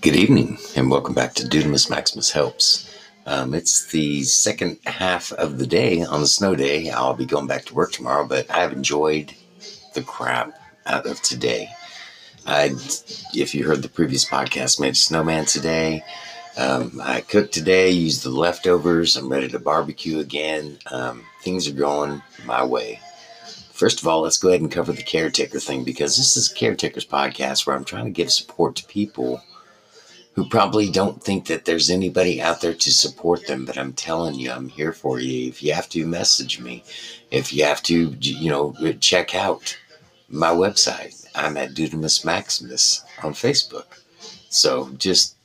Good evening, and welcome back to Dudemus Maximus Helps. It's the second half of the day on the snow day. I'll be going back to work tomorrow, but I've enjoyed the crap out of today. If you heard the previous podcast, made a snowman today. I cooked today, used the leftovers. I'm ready to barbecue again. Things are going my way. First of all, let's go ahead and cover the caretaker thing, because this is a caretaker's podcast where I'm trying to give support to people who probably don't think that there's anybody out there to support them. But I'm telling you, I'm here for you. If you have to, message me. If you have to, check out my website. I'm at Dudemus Maximus on Facebook. So just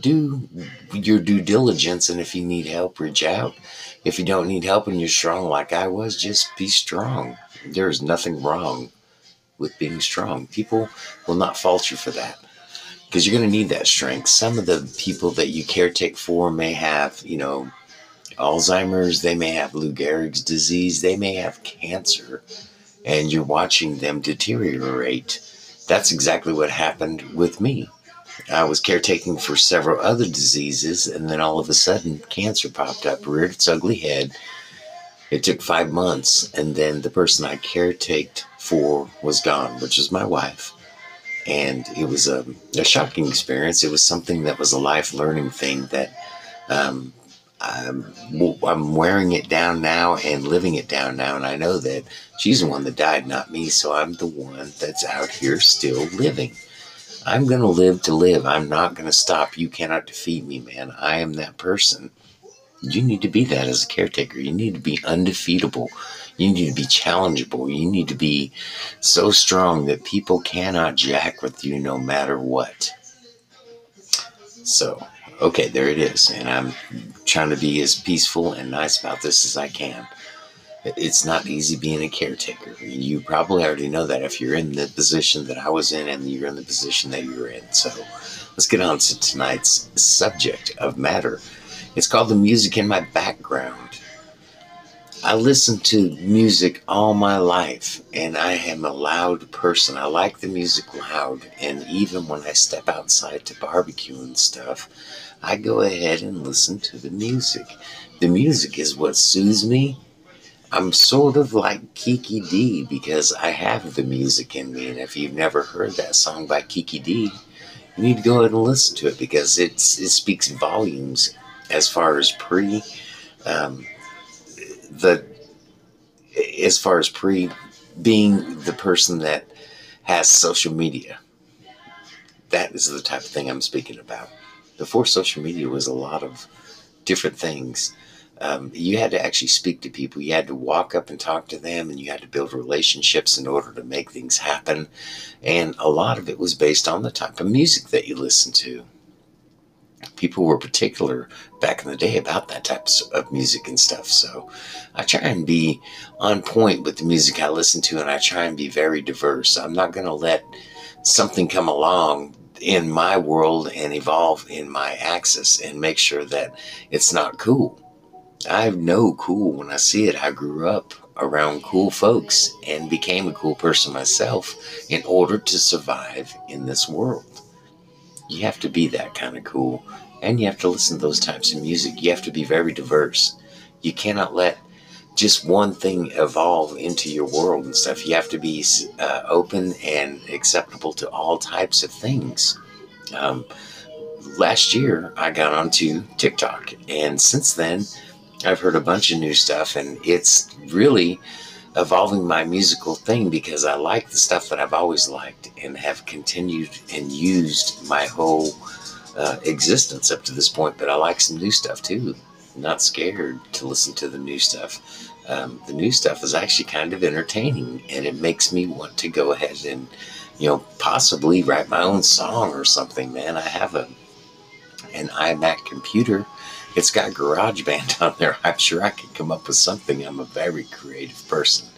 do your due diligence, and if you need help, reach out. If you don't need help and you're strong like I was, just be strong. There is nothing wrong with being strong. People will not fault you for that, because you're going to need that strength. Some of the people that you caretake for may have, Alzheimer's. They may have Lou Gehrig's disease. They may have cancer, and you're watching them deteriorate. That's exactly what happened with me. I was caretaking for several other diseases, and then all of a sudden, cancer popped up, reared its ugly head. It took 5 months, and then the person I caretaked for was gone, which is my wife. And it was a shocking experience. It was something that was a life-learning thing that I'm wearing it down now and living it down now. And I know that she's the one that died, not me. So I'm the one that's out here still living. I'm going to live to live. I'm not going to stop. You cannot defeat me, man. I am that person. You need to be that as a caretaker. You need to be undefeatable. You need to be challengeable. You need to be so strong that people cannot jack with you no matter what. So, okay, there it is. And I'm trying to be as peaceful and nice about this as I can. It's not easy being a caretaker. You probably already know that if you're in the position that I was in and you're in the position that you're in. So let's get on to tonight's subject of matter. It's called The Music in My Background. I listened to music all my life, and I am a loud person. I like the music loud, and even when I step outside to barbecue and stuff, I go ahead and listen to the music. The music is what soothes me. I'm sort of like Kiki D, because I have the music in me, and if you've never heard that song by Kiki D, you need to go ahead and listen to it, because it speaks volumes. As far as pre being the person that has social media, that is the type of thing I'm speaking about. Before social media was a lot of different things. You had to actually speak to people. You had to walk up and talk to them, and you had to build relationships in order to make things happen. And a lot of it was based on the type of music that you listened to. People were particular back in the day about that type of music and stuff. So I try and be on point with the music I listen to, and I try and be very diverse. I'm not going to let something come along in my world and evolve in my axis and make sure that it's not cool. I know cool when I see it. I grew up around cool folks and became a cool person myself in order to survive in this world. You have to be that kind of cool, and you have to listen to those types of music. You have to be very diverse. You cannot let just one thing evolve into your world and stuff. You have to be open and acceptable to all types of things. Last year, I got onto TikTok, and since then, I've heard a bunch of new stuff, and it's really evolving my musical thing, because I like the stuff that I've always liked and have continued and used my whole existence up to this point. But I like some new stuff too. I'm not scared to listen to the new stuff. The new stuff is actually kind of entertaining, and it makes me want to go ahead and, possibly write my own song or something, man. I have an iMac computer. It's got GarageBand on there. I'm sure I could come up with something. I'm a very creative person.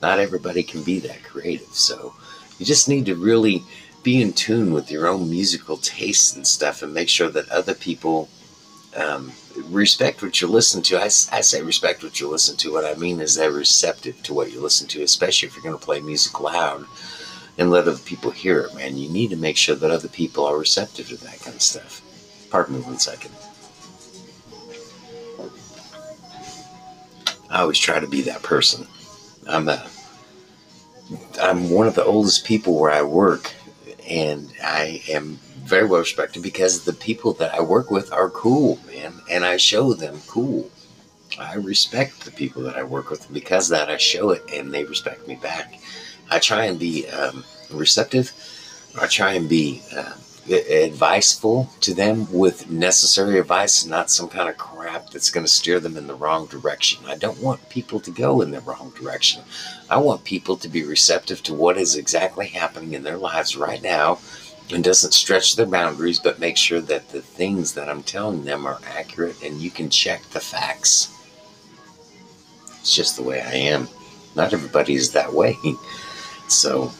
Not everybody can be that creative. So you just need to really be in tune with your own musical tastes and stuff, and make sure that other people respect what you listen to. I say respect what you listen to. What I mean is they're receptive to what you listen to, especially if you're going to play music loud. and let other people hear it, man. You need to make sure that other people are receptive to that kind of stuff. Pardon me one second. I always try to be that person. I'm one of the oldest people where I work, and I am very well respected because the people that I work with are cool, man, and I show them cool. I respect the people that I work with, and because of that, I show it, and they respect me back. I try and be receptive. I try and be adviceful to them with necessary advice, not some kind of crap that's going to steer them in the wrong direction. I don't want people to go in the wrong direction. I want people to be receptive to what is exactly happening in their lives right now and doesn't stretch their boundaries, but make sure that the things that I'm telling them are accurate and you can check the facts. It's just the way I am. Not everybody is that way. So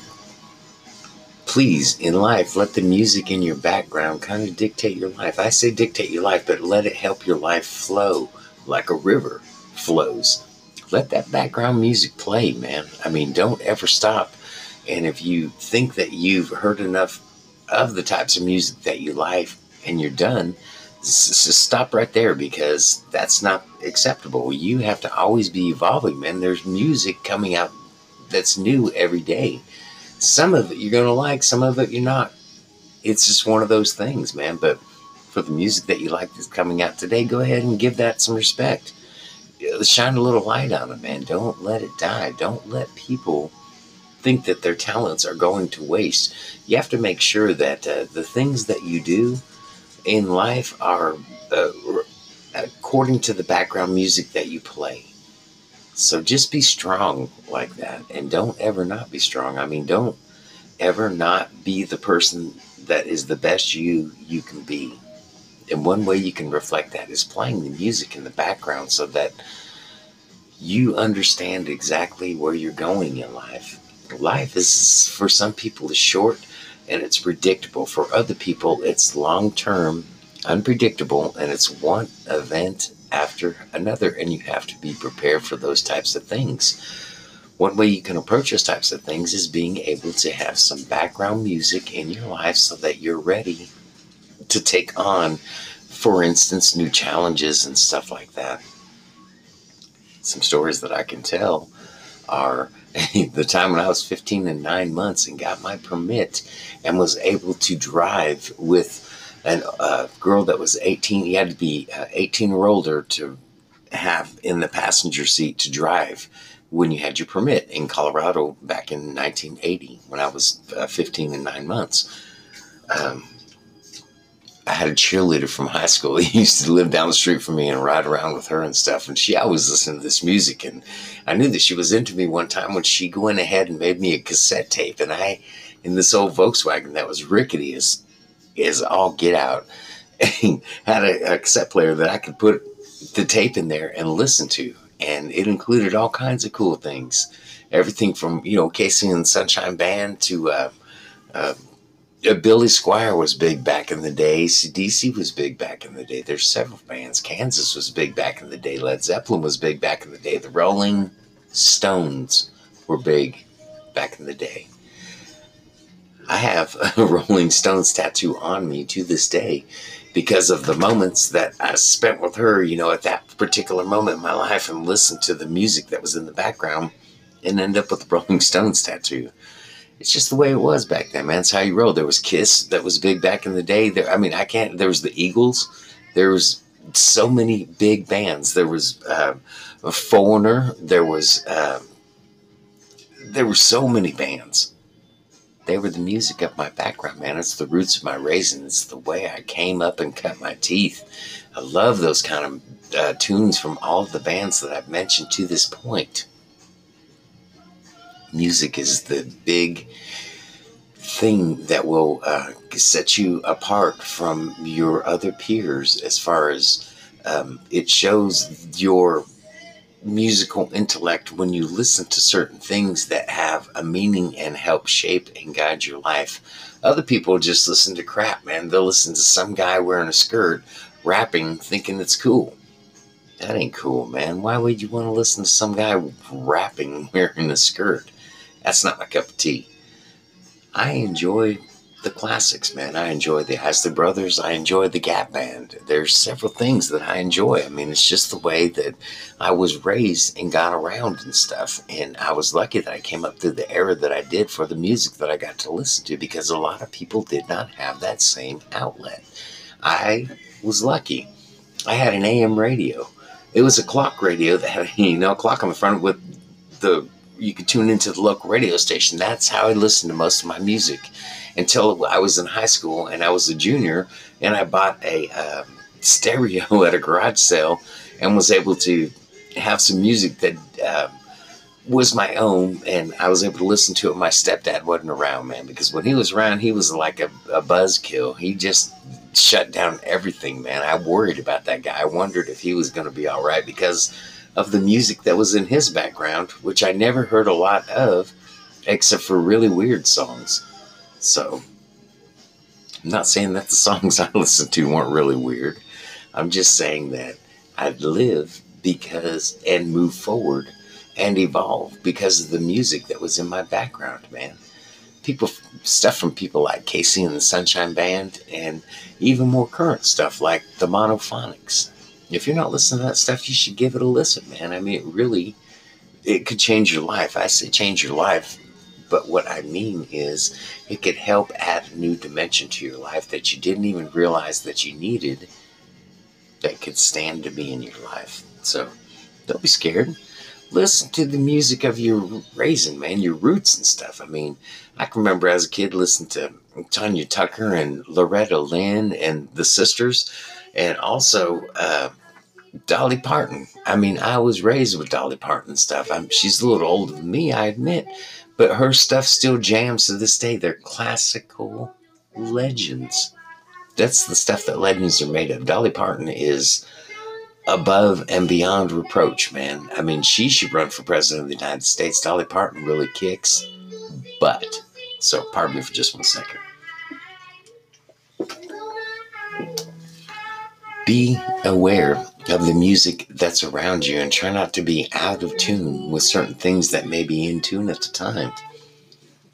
please, in life, let the music in your background kind of dictate your life. I say dictate your life, but let it help your life flow like a river flows. Let that background music play, man. I mean, don't ever stop. And if you think that you've heard enough of the types of music that you like and you're done, just stop right there, because that's not acceptable. You have to always be evolving, man. There's music coming out that's new every day. Some of it you're going to like, some of it you're not. It's just one of those things, man. But for the music that you like that's coming out today, go ahead and give that some respect. Shine a little light on it, man. Don't let it die. Don't let people think that their talents are going to waste. You have to make sure that the things that you do in life are according to the background music that you play. So just be strong like that, and don't ever not be strong. I mean, don't ever not be the person that is the best you can be. And one way you can reflect that is playing the music in the background so that you understand exactly where you're going in life. Life is, for some people, is short and it's predictable. For other people, it's long-term, unpredictable, and it's one event after another, and you have to be prepared for those types of things. One way you can approach those types of things is being able to have some background music in your life so that you're ready to take on, for instance, new challenges and stuff like that. Some stories that I can tell are the time when I was 15 and 9 months and got my permit and was able to drive with and a girl that was 18, you had to be 18 or older to have in the passenger seat to drive when you had your permit in Colorado back in 1980 when I was 15 and 9 months. I had a cheerleader from high school. He used to live down the street from me and ride around with her and stuff. And she always listened to this music. And I knew that she was into me one time when she went ahead and made me a cassette tape. And I, in this old Volkswagen that was rickety as all get out, and had a cassette player that I could put the tape in there and listen to. And it included all kinds of cool things. Everything from, you know, KC and the Sunshine Band to Billy Squire was big back in the day. DC was big back in the day. There's several bands. Kansas was big back in the day. Led Zeppelin was big back in the day. The Rolling Stones were big back in the day. I have a Rolling Stones tattoo on me to this day because of the moments that I spent with her, you know, at that particular moment in my life, and listened to the music that was in the background and end up with the Rolling Stones tattoo. It's just the way it was back then, man. It's how you rolled. There was Kiss that was big back in the day. There was the Eagles. There was so many big bands. There was a Foreigner. There were so many bands. They were the music of my background, man. It's the roots of my raising. It's the way I came up and cut my teeth. I love those kind of tunes from all of the bands that I've mentioned to this point. Music is the big thing that will set you apart from your other peers as far as it shows your musical intellect when you listen to certain things that have a meaning and help shape and guide your life. Other people just listen to crap, man. They'll listen to some guy wearing a skirt rapping thinking it's cool. That ain't cool, man. Why would you want to listen to some guy rapping wearing a skirt? That's not my cup of tea. I enjoy the classics, man. I enjoy the Astley Brothers. I enjoy the Gap Band. There's several things that I enjoy. I mean, it's just the way that I was raised and got around and stuff. And I was lucky that I came up through the era that I did for the music that I got to listen to, because a lot of people did not have that same outlet. I was lucky. I had an AM radio. It was a clock radio that had, you know, a clock on the front with the, you could tune into the local radio station. That's how I listened to most of my music until I was in high school and I was a junior and I bought a stereo at a garage sale and was able to have some music that was my own, and I was able to listen to it. My stepdad wasn't around, man, because when he was around, he was like a buzzkill. He just shut down everything, man. I worried about that guy. I wondered if he was going to be all right because of the music that was in his background, which I never heard a lot of except for really weird songs. So I'm not saying that the songs I listened to weren't really weird. I'm just saying that I'd live because and move forward and evolve because of the music that was in my background, man. People, stuff from people like KC and the Sunshine Band, and even more current stuff like the Monophonics. If you're not listening to that stuff, you should give it a listen, man. I mean, it really, it could change your life. I say change your life, but what I mean is it could help add a new dimension to your life that you didn't even realize that you needed, that could stand to be in your life. So don't be scared. Listen to the music of your raising, man, your roots and stuff. I mean, I can remember as a kid listening to Tanya Tucker and Loretta Lynn and the sisters, and also Dolly Parton. I mean, I was raised with Dolly Parton and stuff. She's a little older than me, I admit, but her stuff still jams to this day. They're classical legends. That's the stuff that legends are made of. Dolly Parton is above and beyond reproach, man. I mean, she should run for president of the United States. Dolly Parton really kicks butt. So, pardon me for just one second. Be aware of the music that's around you and try not to be out of tune with certain things that may be in tune at the time.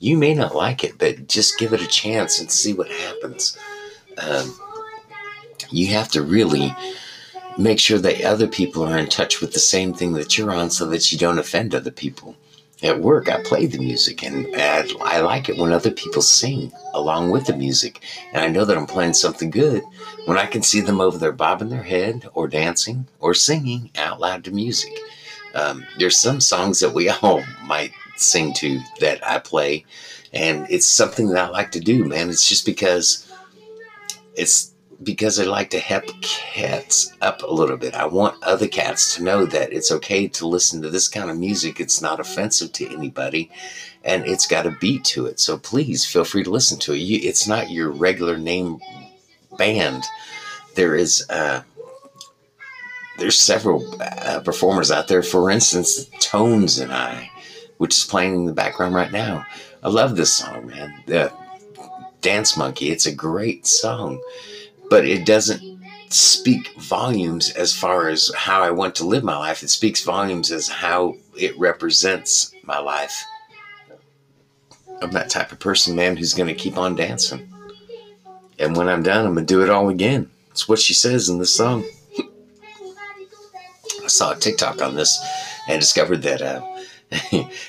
You may not like it, but just give it a chance and see what happens. You have to really make sure that other people are in touch with the same thing that you're on so that you don't offend other people. At work, I play the music, and I like it when other people sing along with the music. And I know that I'm playing something good when I can see them over there bobbing their head or dancing or singing out loud to music. There's some songs that we all might sing to that I play, and it's something that I like to do, man. It's just because I like to help cats up a little bit. I want other cats to know that it's okay to listen to this kind of music. It's not offensive to anybody, and it's got a beat to it. So please feel free to listen to it. It's not your regular name band. There is there's several performers out there. For instance, Tones and I, which is playing in the background right now. I love this song, man. The Dance Monkey. It's a great song. But it doesn't speak volumes as far as how I want to live my life. It speaks volumes as how it represents my life. I'm that type of person, man, who's going to keep on dancing. And when I'm done, I'm going to do it all again. It's what she says in this song. I saw a TikTok on this and discovered that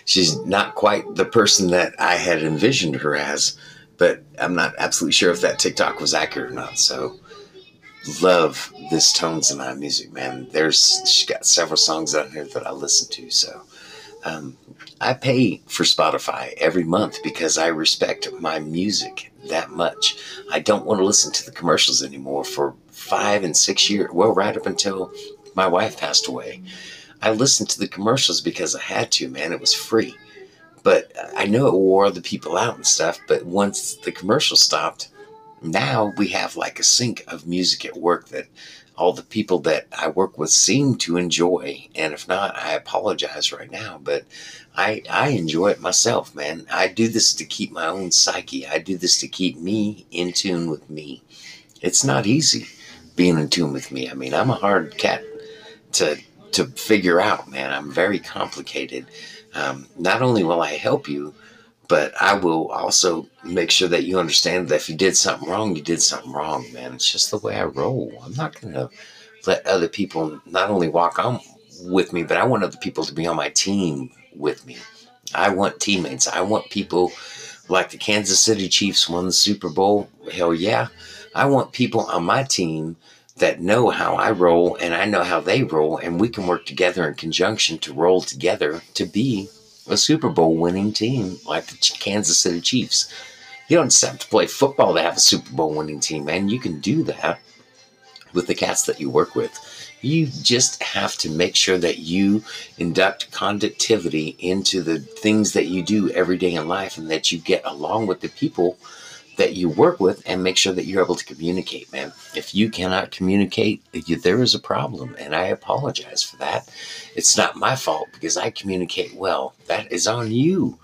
she's not quite the person that I had envisioned her as. But I'm not absolutely sure if that TikTok was accurate or not. So love this Tones and I music, man. She's got several songs on here that I listen to. So I pay for Spotify every month because I respect my music that much. I don't want to listen to the commercials anymore for 5 and 6 years. Well, right up until my wife passed away, I listened to the commercials because I had to, man. It was free. But I know it wore other people out and stuff, but once the commercial stopped, now we have like a sync of music at work that all the people that I work with seem to enjoy. And if not, I apologize right now, but I enjoy it myself, man. I do this to keep my own psyche. I do this to keep me in tune with me. It's not easy being in tune with me. I mean, I'm a hard cat to figure out, man. I'm very complicated. Not only will I help you, But I will also make sure that you understand that if you did something wrong, you did something wrong, man. It's just the way I roll. I'm not going to let other people not only walk on with me, but I want other people to be on my team with me. I want teammates. I want people like the Kansas City Chiefs won the Super Bowl. Hell yeah. I want people on my team that know how I roll and I know how they roll, and we can work together in conjunction to roll together to be a Super Bowl winning team like the Kansas City Chiefs. You don't just have to play football to have a Super Bowl winning team, man. You can do that with the cats that you work with. You just have to make sure that you induct conductivity into the things that you do every day in life, and that you get along with the people that you work with and make sure that you're able to communicate, man. If you cannot communicate, there is a problem, and I apologize for that. It's not my fault because I communicate well. That is on you.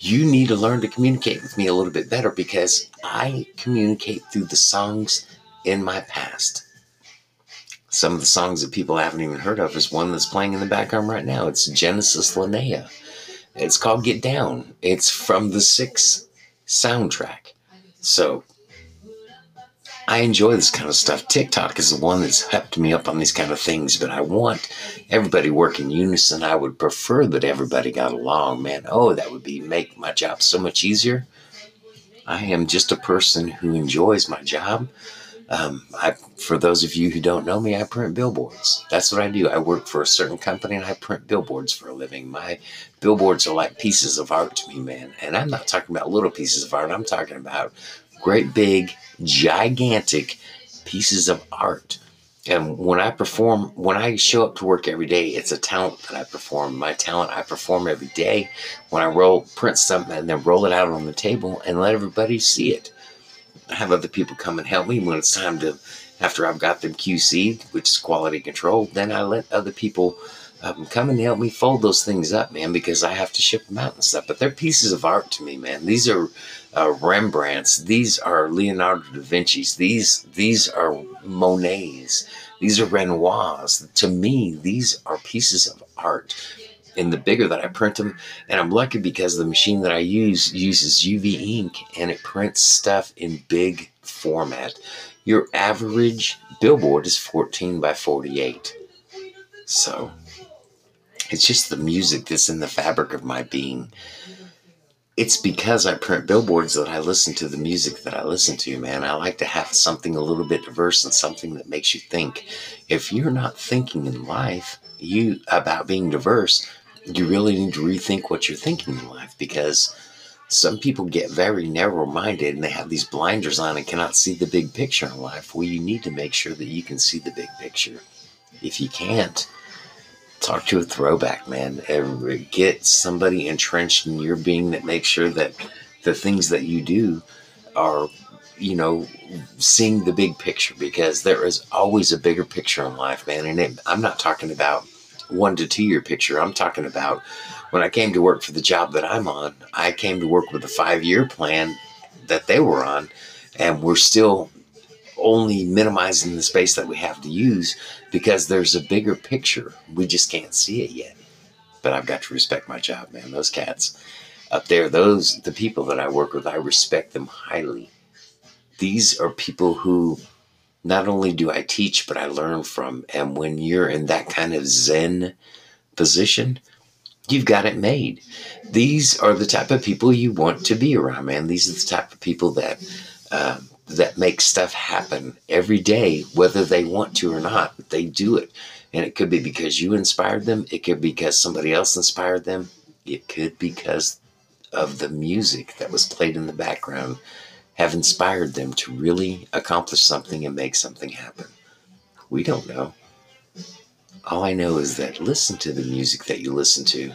You need to learn to communicate with me a little bit better, because I communicate through the songs in my past. Some of the songs that people haven't even heard of is one that's playing in the background right now. It's Genesis Linnea. It's called Get Down. It's from the 6th soundtrack. So I enjoy this kind of stuff. TikTok is the one that's hyped me up on these kind of things, but I want everybody work in unison. I would prefer that everybody got along, man. Oh, that would make my job so much easier. I am just a person who enjoys my job. For those of you who don't know me, I print billboards. That's what I do. I work for a certain company and I print billboards for a living. My billboards are like pieces of art to me, man. And I'm not talking about little pieces of art. I'm talking about great big, gigantic pieces of art. And when I show up to work every day, it's a talent that I perform. My talent I perform every day when I print something and then roll it out on the table and let everybody see it. I have other people come and help me when it's time to, after I've got them QC'd, which is quality control, then I let other people come and help me fold those things up, man, because I have to ship them out and stuff. But they're pieces of art to me, man. These are Rembrandts. These are Leonardo da Vinci's. These are Monets. These are Renoirs. To me, these are pieces of art. And the bigger that I print them, and I'm lucky because the machine that I use uses UV ink, and it prints stuff in big format. Your average billboard is 14 by 48. So it's just the music that's in the fabric of my being. It's because I print billboards that I listen to the music that I listen to, man. I like to have something a little bit diverse and something that makes you think. If you're not thinking in life about being diverse, you really need to rethink what you're thinking in life, because some people get very narrow-minded and they have these blinders on and cannot see the big picture in life. Well, you need to make sure that you can see the big picture. If you can't, talk to a throwback, man. Get somebody entrenched in your being that makes sure that the things that you do are, you know, seeing the big picture, because there is always a bigger picture in life, man. And I'm not talking about 1 to 2 year picture. I'm talking about when I came to work for the job that I'm on, I came to work with a 5-year plan that they were on, and we're still only minimizing the space that we have to use because there's a bigger picture. We just can't see it yet. But I've got to respect my job, man. Those cats up there, the people that I work with, I respect them highly. These are people who not only do I teach, but I learn from. And when you're in that kind of zen position, you've got it made. These are the type of people you want to be around, man. These are the type of people that make stuff happen every day, whether they want to or not. They do it. And it could be because you inspired them. It could be because somebody else inspired them. It could be because of the music that was played in the background have inspired them to really accomplish something and make something happen. We don't know. All I know is that listen to the music that you listen to.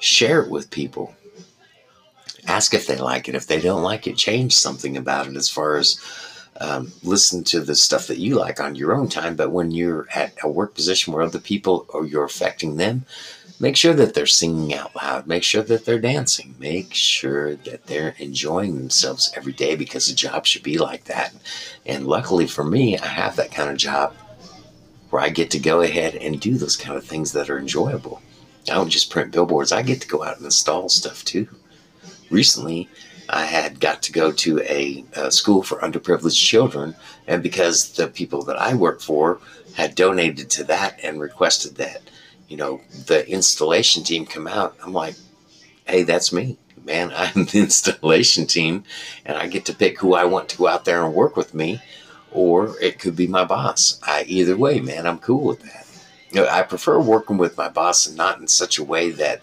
Share it with people. Ask if they like it. If they don't like it, change something about it as far as listen to the stuff that you like on your own time. But when you're at a work position where other people or you're affecting them, make sure that they're singing out loud. Make sure that they're dancing. Make sure that they're enjoying themselves every day, because a job should be like that. And luckily for me, I have that kind of job where I get to go ahead and do those kind of things that are enjoyable. I don't just print billboards. I get to go out and install stuff too. recently I had got to go to a school for underprivileged children, and because the people that I work for had donated to that and requested that, you know, the installation team come out, I'm like, hey, that's me, man. I'm the installation team, and I get to pick who I want to go out there and work with me, or it could be my boss. Either way, man, I'm cool with that. You know, I prefer working with my boss, and not in such a way that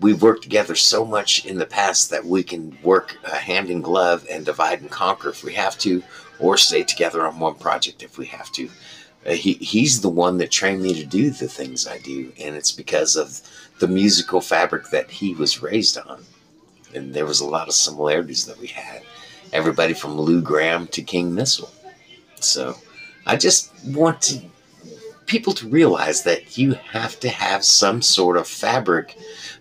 we've worked together so much in the past that we can work hand in glove and divide and conquer if we have to, or stay together on one project if we have to. He's the one that trained me to do the things I do, and it's because of the musical fabric that he was raised on. And there was a lot of similarities that we had. Everybody from Lou Graham to King Missile. So I just want people to realize that you have to have some sort of fabric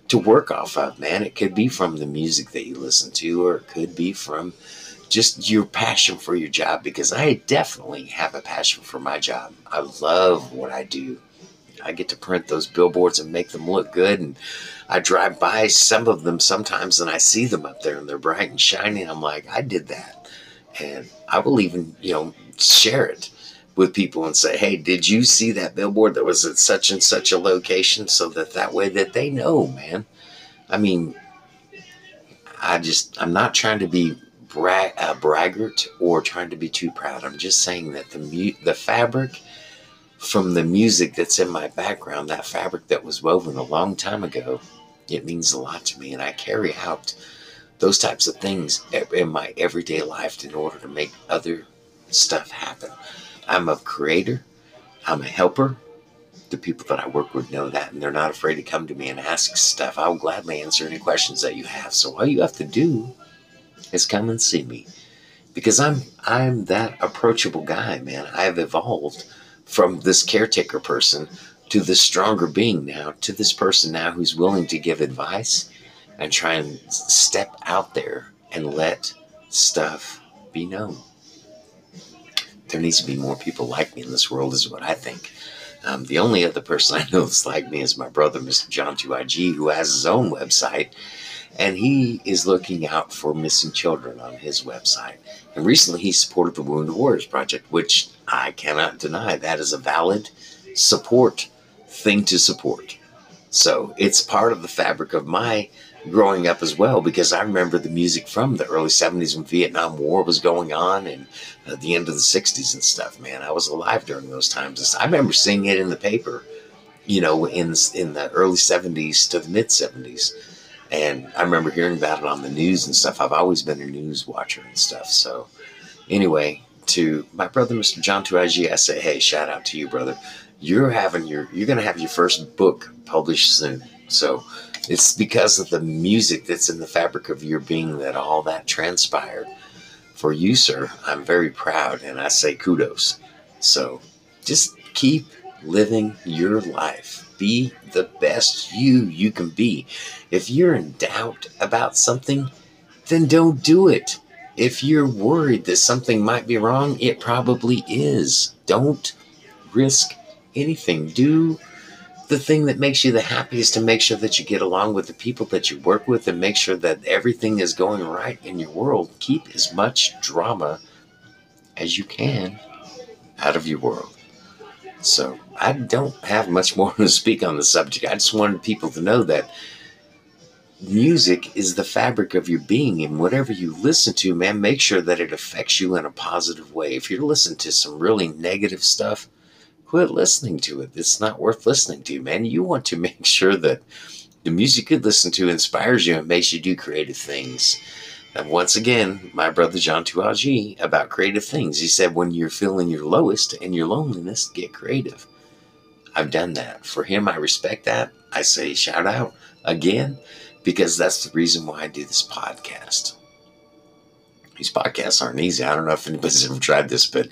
to work off of, man. It could be from the music that you listen to, or it could be from just your passion for your job, because I definitely have a passion for my job. I love what I do. I get to print those billboards and make them look good, and I drive by some of them sometimes and I see them up there and they're bright and shiny, and I'm like, I did that. And I will even, you know, share it with people and say, hey, did you see that billboard that was at such and such a location? So that way that they know, man. I mean, I'm not trying to be braggart or trying to be too proud. I'm just saying that the fabric from the music that's in my background, that fabric that was woven a long time ago, it means a lot to me, and I carry out those types of things in my everyday life in order to make other stuff happen. I'm a creator. I'm a helper. The people that I work with know that, and they're not afraid to come to me and ask stuff. I'll gladly answer any questions that you have. So all you have to do is come and see me, because I'm that approachable guy, man. I've evolved from this caretaker person to this stronger being now, to this person now who's willing to give advice and try and step out there and let stuff be known. There needs to be more people like me in this world, is what I think. The only other person I know that's like me is my brother, Mr. John2IG, who has his own website, and he is looking out for missing children on his website. And recently he supported the Wounded Warriors Project, which I cannot deny. That is a valid support thing to support. So it's part of the fabric of my growing up as well, because I remember the music from the early 70s when Vietnam War was going on, and the end of the 60s and stuff, man. I was alive during those times. I remember seeing it in the paper, you know, in the early 70s to the mid 70s. And I remember hearing about it on the news and stuff. I've always been a news watcher and stuff. So anyway, to my brother, Mr. John2IG, I say, hey, shout out to you, brother. You're going to have your first book published soon. So it's because of the music that's in the fabric of your being that all that transpired. For you, sir, I'm very proud, and I say kudos. So just keep living your life. Be the best you can be. If you're in doubt about something, then don't do it. If you're worried that something might be wrong, it probably is. Don't risk anything. Do the thing that makes you the happiest, to make sure that you get along with the people that you work with and make sure that everything is going right in your world. Keep as much drama as you can out of your world. So I don't have much more to speak on the subject. I just wanted people to know that music is the fabric of your being, and whatever you listen to, man, make sure that it affects you in a positive way. If you're listening to some really negative stuff, quit listening to it. It's not worth listening to, man. You want to make sure that the music you listen to inspires you and makes you do creative things. And once again, my brother John2IG, about creative things. He said, when you're feeling your lowest and your loneliness, get creative. I've done that. For him, I respect that. I say shout out again, because that's the reason why I do this podcast. These podcasts aren't easy. I don't know if anybody's ever tried this, but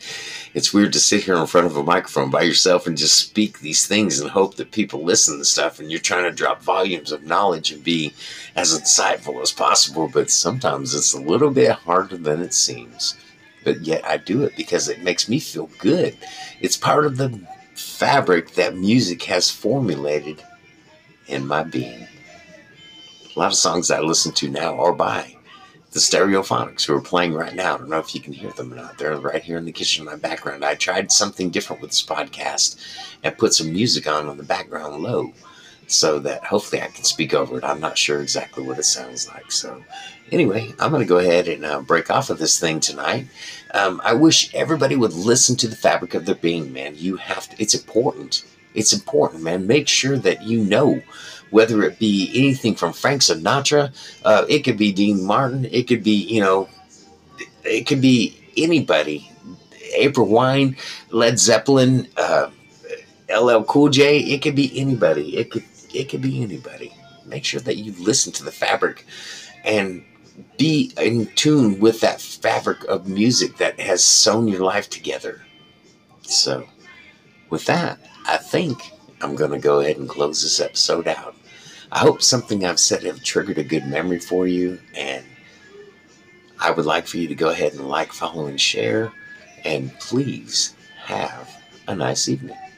it's weird to sit here in front of a microphone by yourself and just speak these things and hope that people listen to stuff, and you're trying to drop volumes of knowledge and be as insightful as possible, but sometimes it's a little bit harder than it seems. But yet I do it because it makes me feel good. It's part of the fabric that music has formulated in my being. A lot of songs I listen to now are by the Stereophonics, who are playing right now. I don't know if you can hear them or not. They're right here in the kitchen in my background. I tried something different with this podcast and put some music on the background low so that hopefully I can speak over it. I'm not sure exactly what it sounds like. So anyway, I'm going to go ahead and break off of this thing tonight. I wish everybody would listen to the fabric of their being, man. You have to. It's important. It's important, man. Make sure that you know, whether it be anything from Frank Sinatra, it could be Dean Martin, it could be, you know, it could be anybody. April Wine, Led Zeppelin, LL Cool J, it could be anybody. It could be anybody. Make sure that you listen to the fabric and be in tune with that fabric of music that has sewn your life together. So, with that, I think I'm going to go ahead and close this episode out. I hope something I've said have triggered a good memory for you, and I would like for you to go ahead and like, follow, and share, and please have a nice evening.